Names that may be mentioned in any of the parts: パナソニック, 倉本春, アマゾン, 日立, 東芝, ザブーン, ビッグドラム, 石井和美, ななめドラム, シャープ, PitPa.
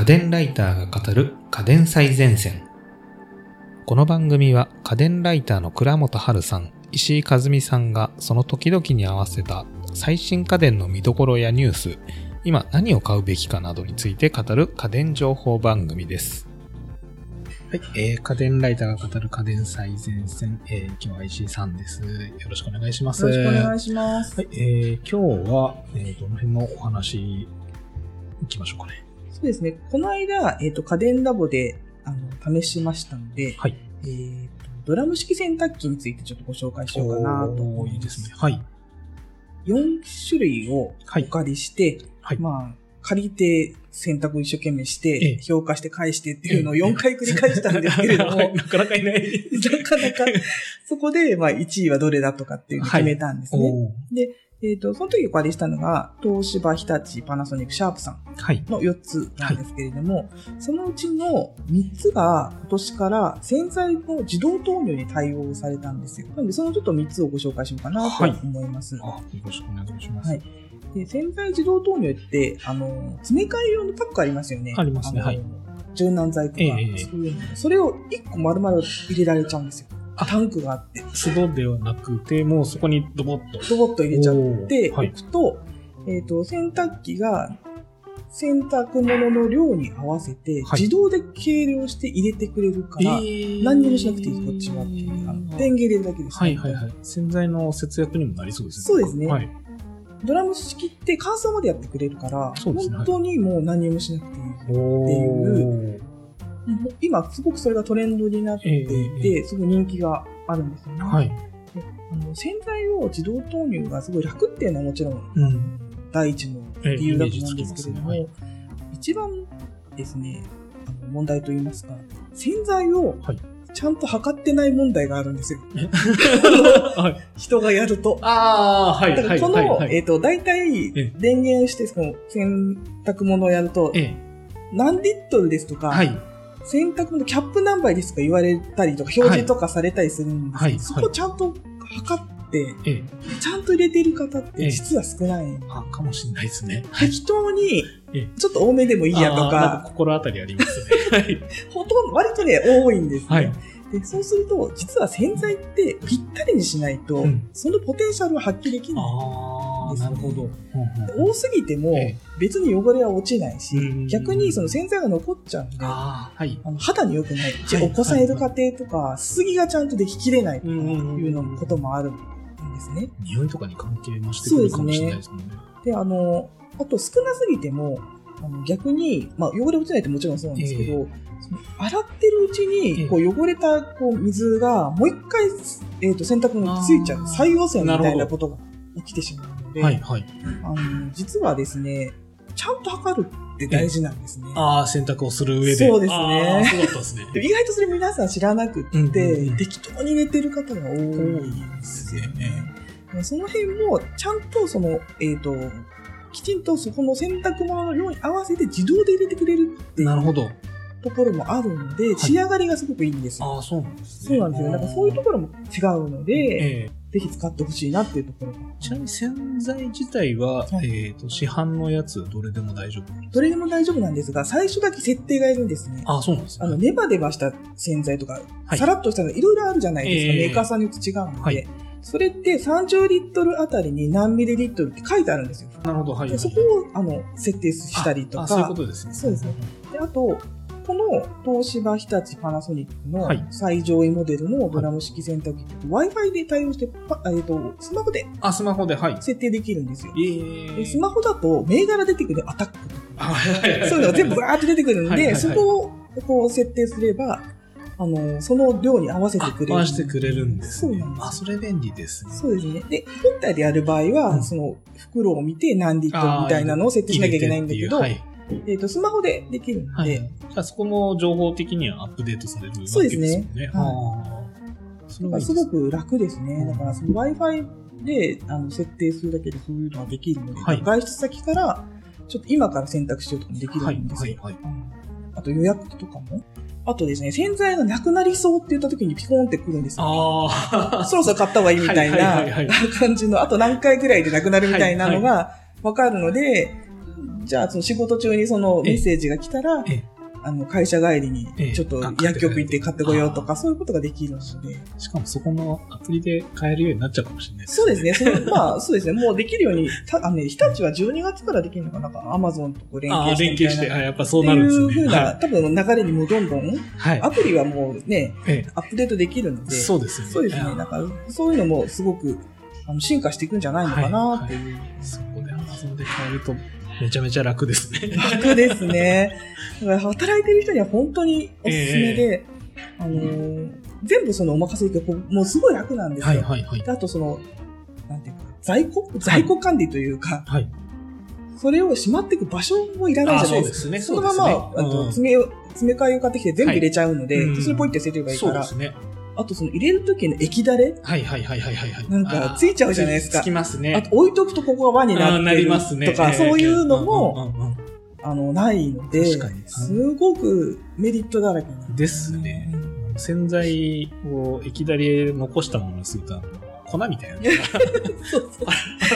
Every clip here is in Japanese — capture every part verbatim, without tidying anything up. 家電ライターが語る家電最前線。この番組は家電ライターの倉本春さん、石井和美さんがその時々に合わせた最新家電の見どころやニュース、今何を買うべきかなどについて語る家電情報番組です。はい、えー、家電ライターが語る家電最前線、えー、今日は石井さんです。よろしくお願いします。よろしくお願いします。はい、えー、今日は、えー、どの辺のお話行きましょうかね。そうですね。この間、えーと、家電ラボであの試しましたので、はい、えーと、ドラム式洗濯機についてちょっとご紹介しようかなと思います。いいですね。はい。よんしゅるいをお借りして、はいはい、まあ、借りて洗濯を一生懸命して、評価して返してっていうのをよんかい繰り返したんですけれども、はい、なかなかいない。なかなか、そこで、まあ、いちいはどれだとかっていうのを決めたんですね。はい、で、えっと、その時お借りしたのが、東芝、日立、パナソニック、シャープさんのよっつなんですけれども、はいはい、そのうちのみっつが今年から洗剤の自動投入に対応されたんですよ。なので、そのちょっとみっつをご紹介しようかなと思います。はい、あ、よろしくお願いします。はい、で、洗剤自動投入って、あの、詰め替え用のパックありますよね。ありますね。はい。柔軟剤とか、えー、そういうの。それをいっこ丸々入れられちゃうんですよ。タンクがあって。素手ではなくて、もうそこにドボッと。ドボッと入れちゃって、はい、置くと、えっと、洗濯機が洗濯物の量に合わせて、自動で計量して入れてくれるから、はい、何にもしなくていい、こっちは。電源入れるだけです、ね。はいはいはい。洗剤の節約にもなりそうですね。そうですね。はい、ドラム式って乾燥までやってくれるから、ね、本当にもう何もしなくていいっていう、今すごくそれがトレンドになっていて、えーえー、すごい人気があるんですよね。はい、で、あの洗剤を自動投入がすごい楽っていうのはもちろん、うん、第一の理由だと思うんですけれども、えーね、はい、一番ですね、あの問題といいますか、洗剤をちゃんと測ってない問題があるんですよ。はい、人がやると。ああ、はい。だからこの、はいはいはい、えっ、ー、と、大体、電源して、その、洗濯物をやると、えー、何リットルですとか、はい、洗濯物、キャップ何杯ですとか言われたりとか、表示とかされたりするんですけど、はいはいはい、そこをちゃんと測って、えー、ちゃんと入れている方って、実は少ない、えー。あ、かもしれないですね。適当に、ちょっと多めでもいいやとか。なんか心当たりありますね。はい。ほとんど、割とね、多いんですね。はい。で、そうすると、実は洗剤ってぴったりにしないと、うん、そのポテンシャルは発揮できないんです、ね。あ、なるほど。うんうん、多すぎても、別に汚れは落ちないし、うん、逆にその洗剤が残っちゃうんで、あ、はい、あの肌に良くない。はい、お子さんいる家庭とか、はい、すすぎがちゃんとでききれないとかいうのこともあるんですね。匂いとかに関係もしてくるかもしれないですもんね。で、あの、あと少なすぎても、あの逆に、まあ、汚れ落ちないってもちろんそうなんですけど、えー、洗ってるうちにこう汚れたこう水がもう一回、えー、と洗濯物についちゃう、再汚染みたいなことが起きてしまうので、はいはい、あの実はですね、ちゃんと測るって大事なんですね。ああ、洗濯をする上で。そうですね。そうだったですね。意外とそれ皆さん知らなくって、うんうんうん、適当に入れてる方が多いんですよね。その辺もちゃんとその、えーときちんとそこの洗濯物の量に合わせて自動で入れてくれるっていうところもあるので、仕上がりがすごくいいんですよ。はい、あ、そうなんですね。そうなんですよ。なんかそういうところも違うので、えー、ぜひ使ってほしいなっていうところ。ちなみに洗剤自体は、はい、えーと、市販のやつどれでも大丈夫なんですか？どれでも大丈夫なんですが、最初だけ設定がいるんですね。あ、そうなんですね。あの、ネバネバした洗剤とか、はい、さらっとしたのいろいろあるじゃないですか。えー、メーカーさんによって違うので。はい、それってさんじゅうリットルあたりに何ミリリットルって書いてあるんですよ。なるほど、はい。で、そこをあの設定したりとか。ああ、そういうことですね。そうですね。で、あと、この東芝、日立、パナソニックの最上位モデルのドラム式洗濯機って、はい、Wi-Fi で対応して、えっと、スマホで。あ、スマホで、はい。設定できるんですよ。えー、で、スマホだと銘柄出てくるアタックとか。はい、そういうのが全部わーっと出てくるんで、はいはいはい、そこをこう設定すれば、あのその量に合わせてくれる。合わせてくれるんですね。そうなんです。あ、それ便利ですね。そうですね。で、本体でやる場合は、うん、その袋を見て何リットルみたいなのを設定しなきゃいけないんだけど、はい、えっと、スマホでできるので、はい、じゃあそこも情報的にはアップデートされるわけですよね。そうですね。はい。それはすごく楽ですね。だからその Wi-Fi であの設定するだけでそういうのができるので、はい、外出先からちょっと今から選択しようとかもできるんですよ。はいはいはい、あと予約とかも。あとですね、洗剤がなくなりそうって言った時にピコーンってくるんですよ。あそろそろ買った方がいいみたいな感じの、あと何回ぐらいでなくなるみたいなのがわかるので、はいはいはいはい、じゃあその仕事中にそのメッセージが来たら、あの会社帰りにちょっと薬局行って買ってこようとか、そういうことができるので、しかもそこのアプリで買えるようになっちゃうかもしれないですね。そうですね。それまあそうですね。もうできるようにたあの、ね、日立はじゅうにがつからできるのかなんかアマゾンとこう連携して連携してあやっぱそうなるんですね。っていう風な、はい、多分流れにもどんどん、はい、アプリはもうね、ええ、アップデートできるので、そうですよね。そうですね。なんかそういうのもすごくあの進化していくんじゃないのかなっていう。はいはい、そこでアマゾンで買えると。めちゃめちゃ楽ですね。楽ですね。だから働いてる人には本当におすすめで、えーあのー、全部そのお任せでもうすごい楽なんですよ。はいはいはい、であとそのなんていうか在庫在庫管理というか、はいはい、それをしまっていく場所もいらないじゃないですか。そのままあと詰め詰め替えを買ってきて全部入れちゃうので、はい、でそれポイって捨てればいいから。そうですね。あとその入れる時の液だれなんかついちゃうじゃないですか。つきますね。あと置いとくとここが輪になってるとか、そういうのもあのないので、すごくメリットだらけなんですね。洗剤を液だれ残したものにすると粉みたいなそうそう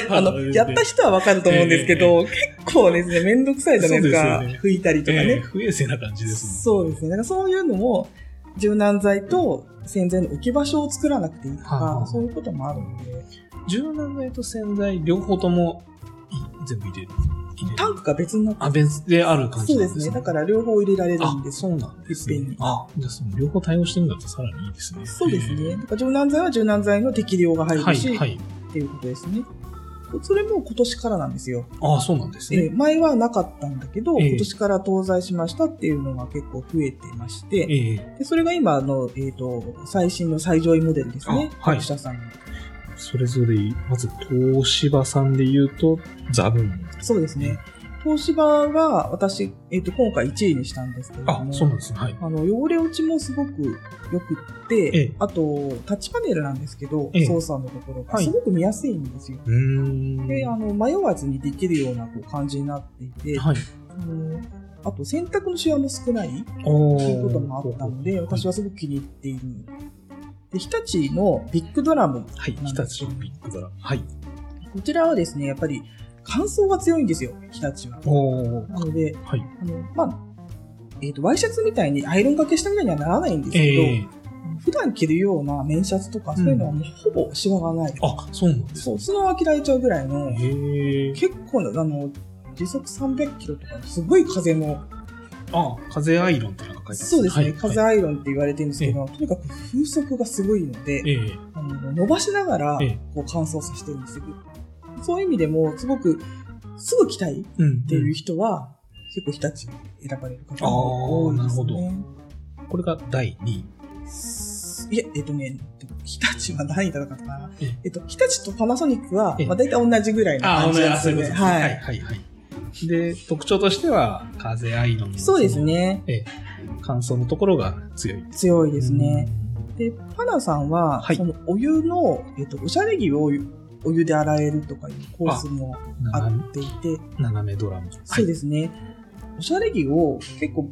あのやった人は分かると思うんですけど、えー、結構ですねめんどくさいじゃないですか。拭いたりとかね、不衛生な感じですね。そうですね。だからそういうのも柔軟剤と洗剤の置き場所を作らなくていいとか、はあ、そういうこともあるので、柔軟剤と洗剤両方とも全部入れるタンクが別になって、あ、別である感じなんですね。そうですね。だから両方入れられるんです。あ、そうなんですね。いっぺんに。あ、じゃあその両方対応してるんだとさらにいいですね。そうですね。だから柔軟剤は柔軟剤の適量が入るし、はいはい、っていうことですね。それも今年からなんですよ。ああ、そうなんですね。前はなかったんだけど、えー、今年から搭載しましたっていうのが結構増えてまして、えー、でそれが今の、えーと、最新の最上位モデルですね。各社さんの、はい、それぞれまず東芝さんで言うとザブン。そうですね。東芝は私、えーと、今回いちいにしたんですけれども、あ、そうなんですね。はい、あの汚れ落ちもすごくよくって、ええ、あとタッチパネルなんですけど、ええ、操作のところがすごく見やすいんですよ。はい、うーんで、あの迷わずにできるようなこう感じになっていて、はい、あのあと洗濯のシワも少ないということもあったので、私はすごく気に入っている。で、日立のビッグドラムなんですけど、はい、日立のビッグドラム、はい、こちらはですねやっぱり乾燥が強いんですよ、日立は。なので、はい、あのまあえー、とワイシャツみたいにアイロン掛けしたみたいにはならないんですけど、えー、普段着るような綿シャツとかそういうのはもうほぼシワがない、うん、あ、そうなんです。そう、砂は嫌いちゃうぐらいの、結構あの時速さんびゃくキロとかすごい風の、あ、風アイロンってなんか書いてますね。そうですね、はい、風アイロンって言われてるんですけど、はい、とにかく風速がすごいので、えー、あの伸ばしながらこう乾燥させてるんですよ。そういう意味でもすごくすぐ着たいっていう人は結構日立選ばれる方が多いですね。あ、なるほど。これがだいにい。いや、えっとね、日立は何位だったかな。え、えっと、日立とパナソニックはまあ大体同じぐらいの感じですよね。はいはいはいはい。で、特徴としては風アイロンの、そうですね、え、乾燥のところが強い。強いですね。で、パナさんは、はい、そのお湯の、えっと、おしゃれ着をお湯で洗えるとかいうコースもあっていて、斜めドラム、そうですね、はい、おしゃれ着を結構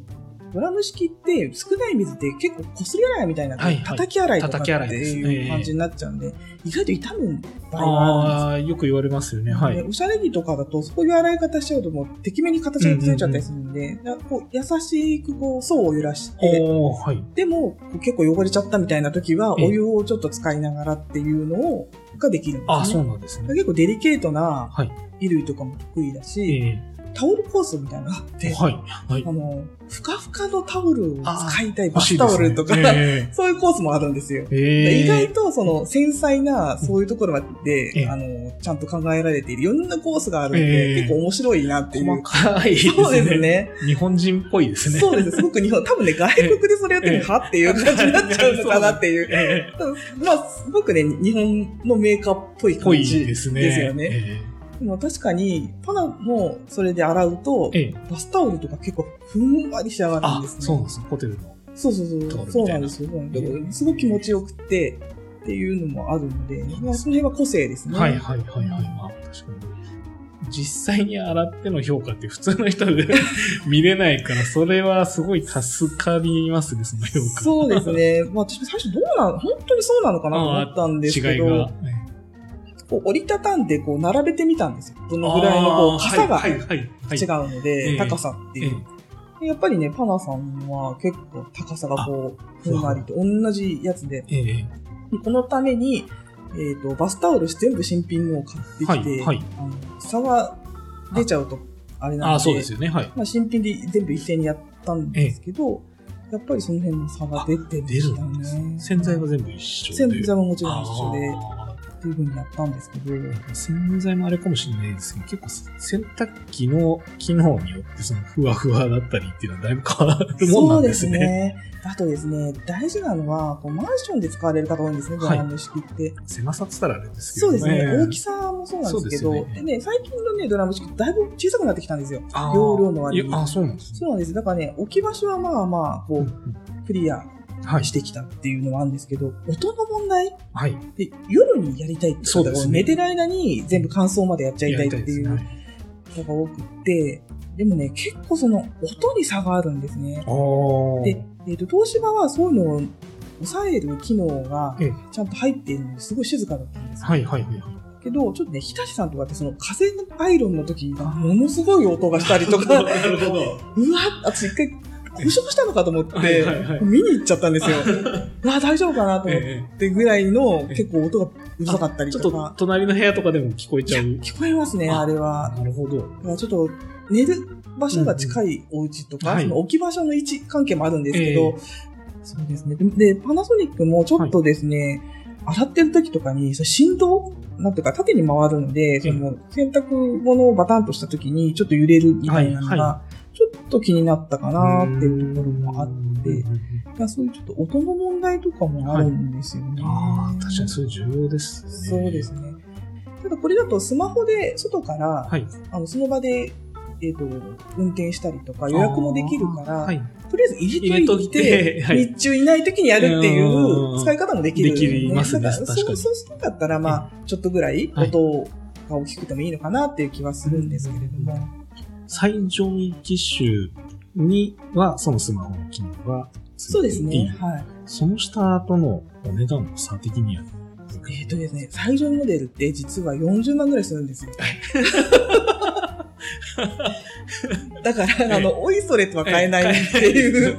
ドラム式って少ない水で結構こすり洗いみたいな、はいはい、叩き洗いとかっていう感じになっちゃうんで、ね、意外と傷む場合があるんですよ。よく言われますよね、はい、おしゃれ着とかだとそういう洗い方しちゃうともうてきめに形がついちゃったりするんで、うんうんうん、こう優しくこう層を揺らして、はい、でも結構汚れちゃったみたいな時はお湯をちょっと使いながらっていうのをができるんですね。ああ、そうなんですね。結構デリケートな衣類とかも得意だし、はい、えータオルコースみたいなのがあって、はいはい、あのふかふかのタオルを使いたいバスタオルとか、ね、えー、そういうコースもあるんですよ、えー、意外とその繊細なそういうところで、えー、あのちゃんと考えられているいろんなコースがあるんで、えー、結構面白いなっていう。細かいですね。そうですね、日本人っぽいですね。そうです、すごく日本、多分ね外国でそれやってる、えー、はっていう感じになっちゃうのかなっていう、えー、まあすごくね日本のメーカーっぽい感じですよね。ですね、えーでも確かにパナもそれで洗うと、ええ、バスタオルとか結構ふんわり仕上がるんですね。あ、そうなんですね。ホテルのそうそうそうそうなんですよ。すごく気持ちよくてっていうのもあるので、まあ、その辺は個性ですね。はいはいはいはい、まあ、確かに実際に洗っての評価って普通の人で見れないから、それはすごい助かりますね、その評価。そうですね。まあ、私最初どうなの、本当にそうなのかなと思ったんですけど。あ、違いが、ね、こう折りたたんでこう並べてみたんですよ。どのぐらいのこう傘が違うので、高さっていう、えーえーやっぱりね、パナさんは結構高さがこう、ふんわりと同じやつで、えー、このために、えーと、バスタオル全部新品のを買ってきて、はいはい、あの差が出ちゃうとあれなので、あ、そうですよね、はい、まあ、新品で全部一斉にやったんですけど、えー、やっぱりその辺の差が出てましたね。洗剤は全部一緒で、洗剤はもちろん一緒でっていう風にやったんですけど、洗剤もあれかもしれないですけど、結構洗濯機の機能によってそのふわふわだったりっていうのはだいぶ変わるもんなんですね。そうですね。あとですね、大事なのはこうマンションで使われる方多いんですね、ドラム式って。狭さって言ったらあれですけどね。そうですね、大きさもそうなんですけど、そうですよね。でね、最近のねドラム式だいぶ小さくなってきたんですよ、容量の割に。あ、そうなんですね。そうなんです。だからね、置き場所はまあまあこう、うんうん、クリアはい、してきたっていうのはあるんですけど、音の問題、はい、で夜にやりたいって方が、ね、寝てる間に全部乾燥までやっちゃいたいっていう人が多くて、でもね結構その音に差があるんですね。で、えーと、東芝はそういうのを抑える機能がちゃんと入っているのですごい静かだったんですよ、はいはいはい。けどちょっとね、日立さんとかってその風のアイロンの時がものすごい音がしたりとかなるほどうわっ、私一回捕食したのかと思って、はいはいはい、見に行っちゃったんですよあ、大丈夫かなと思ってぐらいの、ええ、結構音がうざかったりとか、ちょっと隣の部屋とかでも聞こえちゃう。聞こえますね、 あ, あれは。なるほど。だからちょっと寝る場所が近いお家とか、うんうん、その置き場所の位置関係もあるんですけど、はい、そうですね。でパナソニックもちょっとですね、はい、洗ってる時とかにその振動なんていうか縦に回るので、その洗濯物をバタンとした時にちょっと揺れるみたいなのが、はいはい、ちょっと気になったかなっていうところもあって、そういうちょっと音の問題とかもあるんですよね。はい、あ、確かにそれ重要ですね。そうですね。ただこれだとスマホで外から、はい、あのその場で、えーと、運転したりとか予約もできるから、はい、とりあえず入れといて、はい、日中いない時にやるっていう使い方もできる、ね。できますね。確かに。そうするんだったら、まあ、ちょっとぐらい音が大きくてもいいのかなっていう気はするんですけれども。はい、最上位機種にはそのスマホの機能がついている。そうですね、はい。その下とのお値段の差的には、えっとですね、最上位モデルって実はよんじゅうまんぐらいするんですよ。だからあのおいそれとは買えないっていう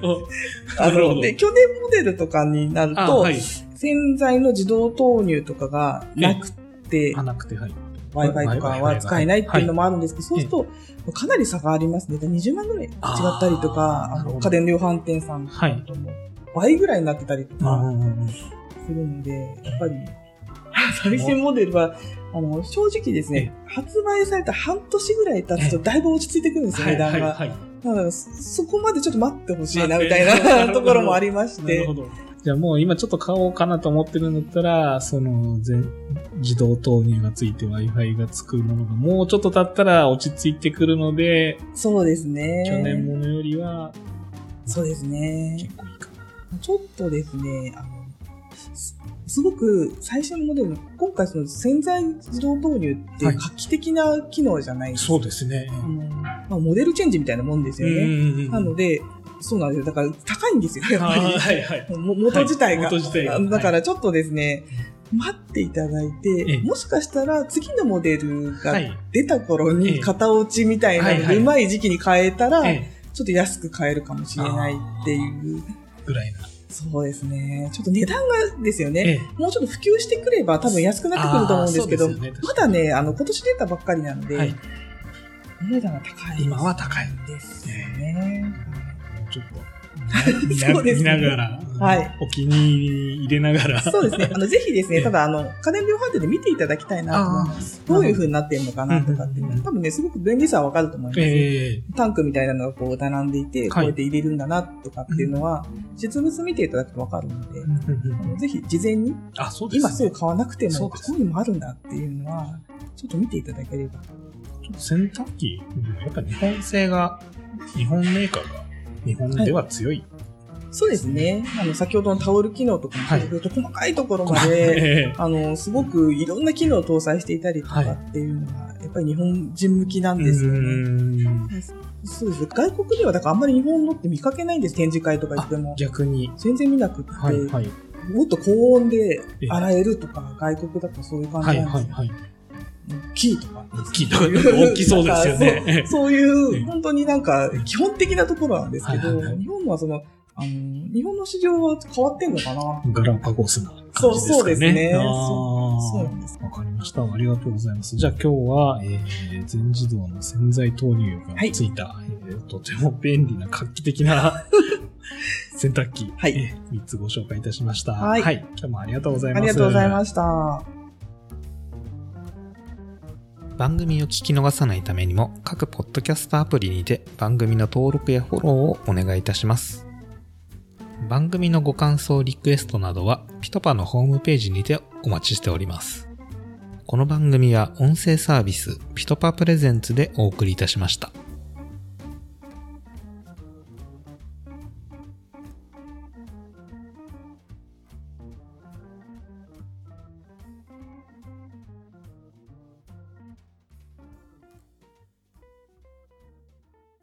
あので、去年モデルとかになると、はい、洗剤の自動投入とかがなくて、なくて、はい。Wi-Fi とかは使えないっていうのもあるんですけど、そうするとかなり差がありますね。にじゅうまんぐらい違ったりとか、あの家電量販店さんとも倍ぐらいになってたりとかするので、やっぱり最新モデルはあの正直ですね、発売された半年ぐらい経つとだいぶ落ち着いてくるんですよ、値段が。だからそこまでちょっと待ってほしいなみたいなところもありまして、じゃあもう今ちょっと買おうかなと思ってるんだったら、その自動投入がついて Wi-Fi がつくものがもうちょっと経ったら落ち着いてくるので、そうですね。去年ものよりは、そうですね。結構いいかな。ちょっとですね、あのすごく最新モデル、今回その洗剤自動投入って画期的な機能じゃないですか。はい、そうですね。あのまあ、モデルチェンジみたいなもんですよね。うんうん、なので。そうなんですよ。だから高いんですよ、やっぱり。はいはい、元自体が、はい、元自体が。だからちょっとですね、はい、待っていただいて、もしかしたら次のモデルが出た頃に型落ちみたいな、はいはい、うまい時期に変えたら、はいはい、ちょっと安く買えるかもしれないっていう。ぐらいな。そうですね。ちょっと値段がですよね、もうちょっと普及してくれば多分安くなってくると思うんですけど、ね、まだね、あの、今年出たばっかりなので、はい、値段が高い。今は高いんですよね。ちょっと 見, な、ね、見ながら、はい、お気に入れながら、そうですね。あのぜひですね、ただあの家電量販店で見ていただきたいなと思います。どういう風になってるのかなとかっていうのは、多分ねすごく便利さはわかると思います、えー。タンクみたいなのがこう並んでいて、こうやって入れるんだなとかっていうのは、はい、実物見ていただくとわかるので、あのぜひ事前に、あ、そうですね、今すぐ買わなくてもこういうのもあるんだっていうのはちょっと見ていただければ。ちょっと洗濯機やっぱ日本製が日本メーカーが日本では強い、はい、そうですね。あの先ほどのタオル機能とかも、はい、細かいところまであのすごくいろんな機能を搭載していたりとかっていうのが、はい、やっぱり日本人向きなんですよね。うんそうです。外国ではだからあんまり日本のって見かけないんです。展示会とか行っても逆に全然見なくって、はいはい、もっと高温で洗えるとか、外国だとそういう感じなんですけど、はいはいはい、キーとかキーとか大きそうですよね。そういう本当になんか基本的なところなんですけど、はいはいはい、日本はそのあの日本の市場は変わってんのかな。ガラパゴスな感じですかね。そう、そうですね。そうなんです。わかりました。ありがとうございます。じゃあ今日は、えー、全自動の洗剤投入がついた、はいえー、とても便利な画期的な洗濯機、はいえー、みっつご紹介いたしました。はい。はい、今日もありがとうございます。ありがとうございました。番組を聞き逃さないためにも各ポッドキャストアプリにて番組の登録やフォローをお願いいたします。番組のご感想リクエストなどはピトパのホームページにてお待ちしております。この番組は音声サービスピトパプレゼンツでお送りいたしました。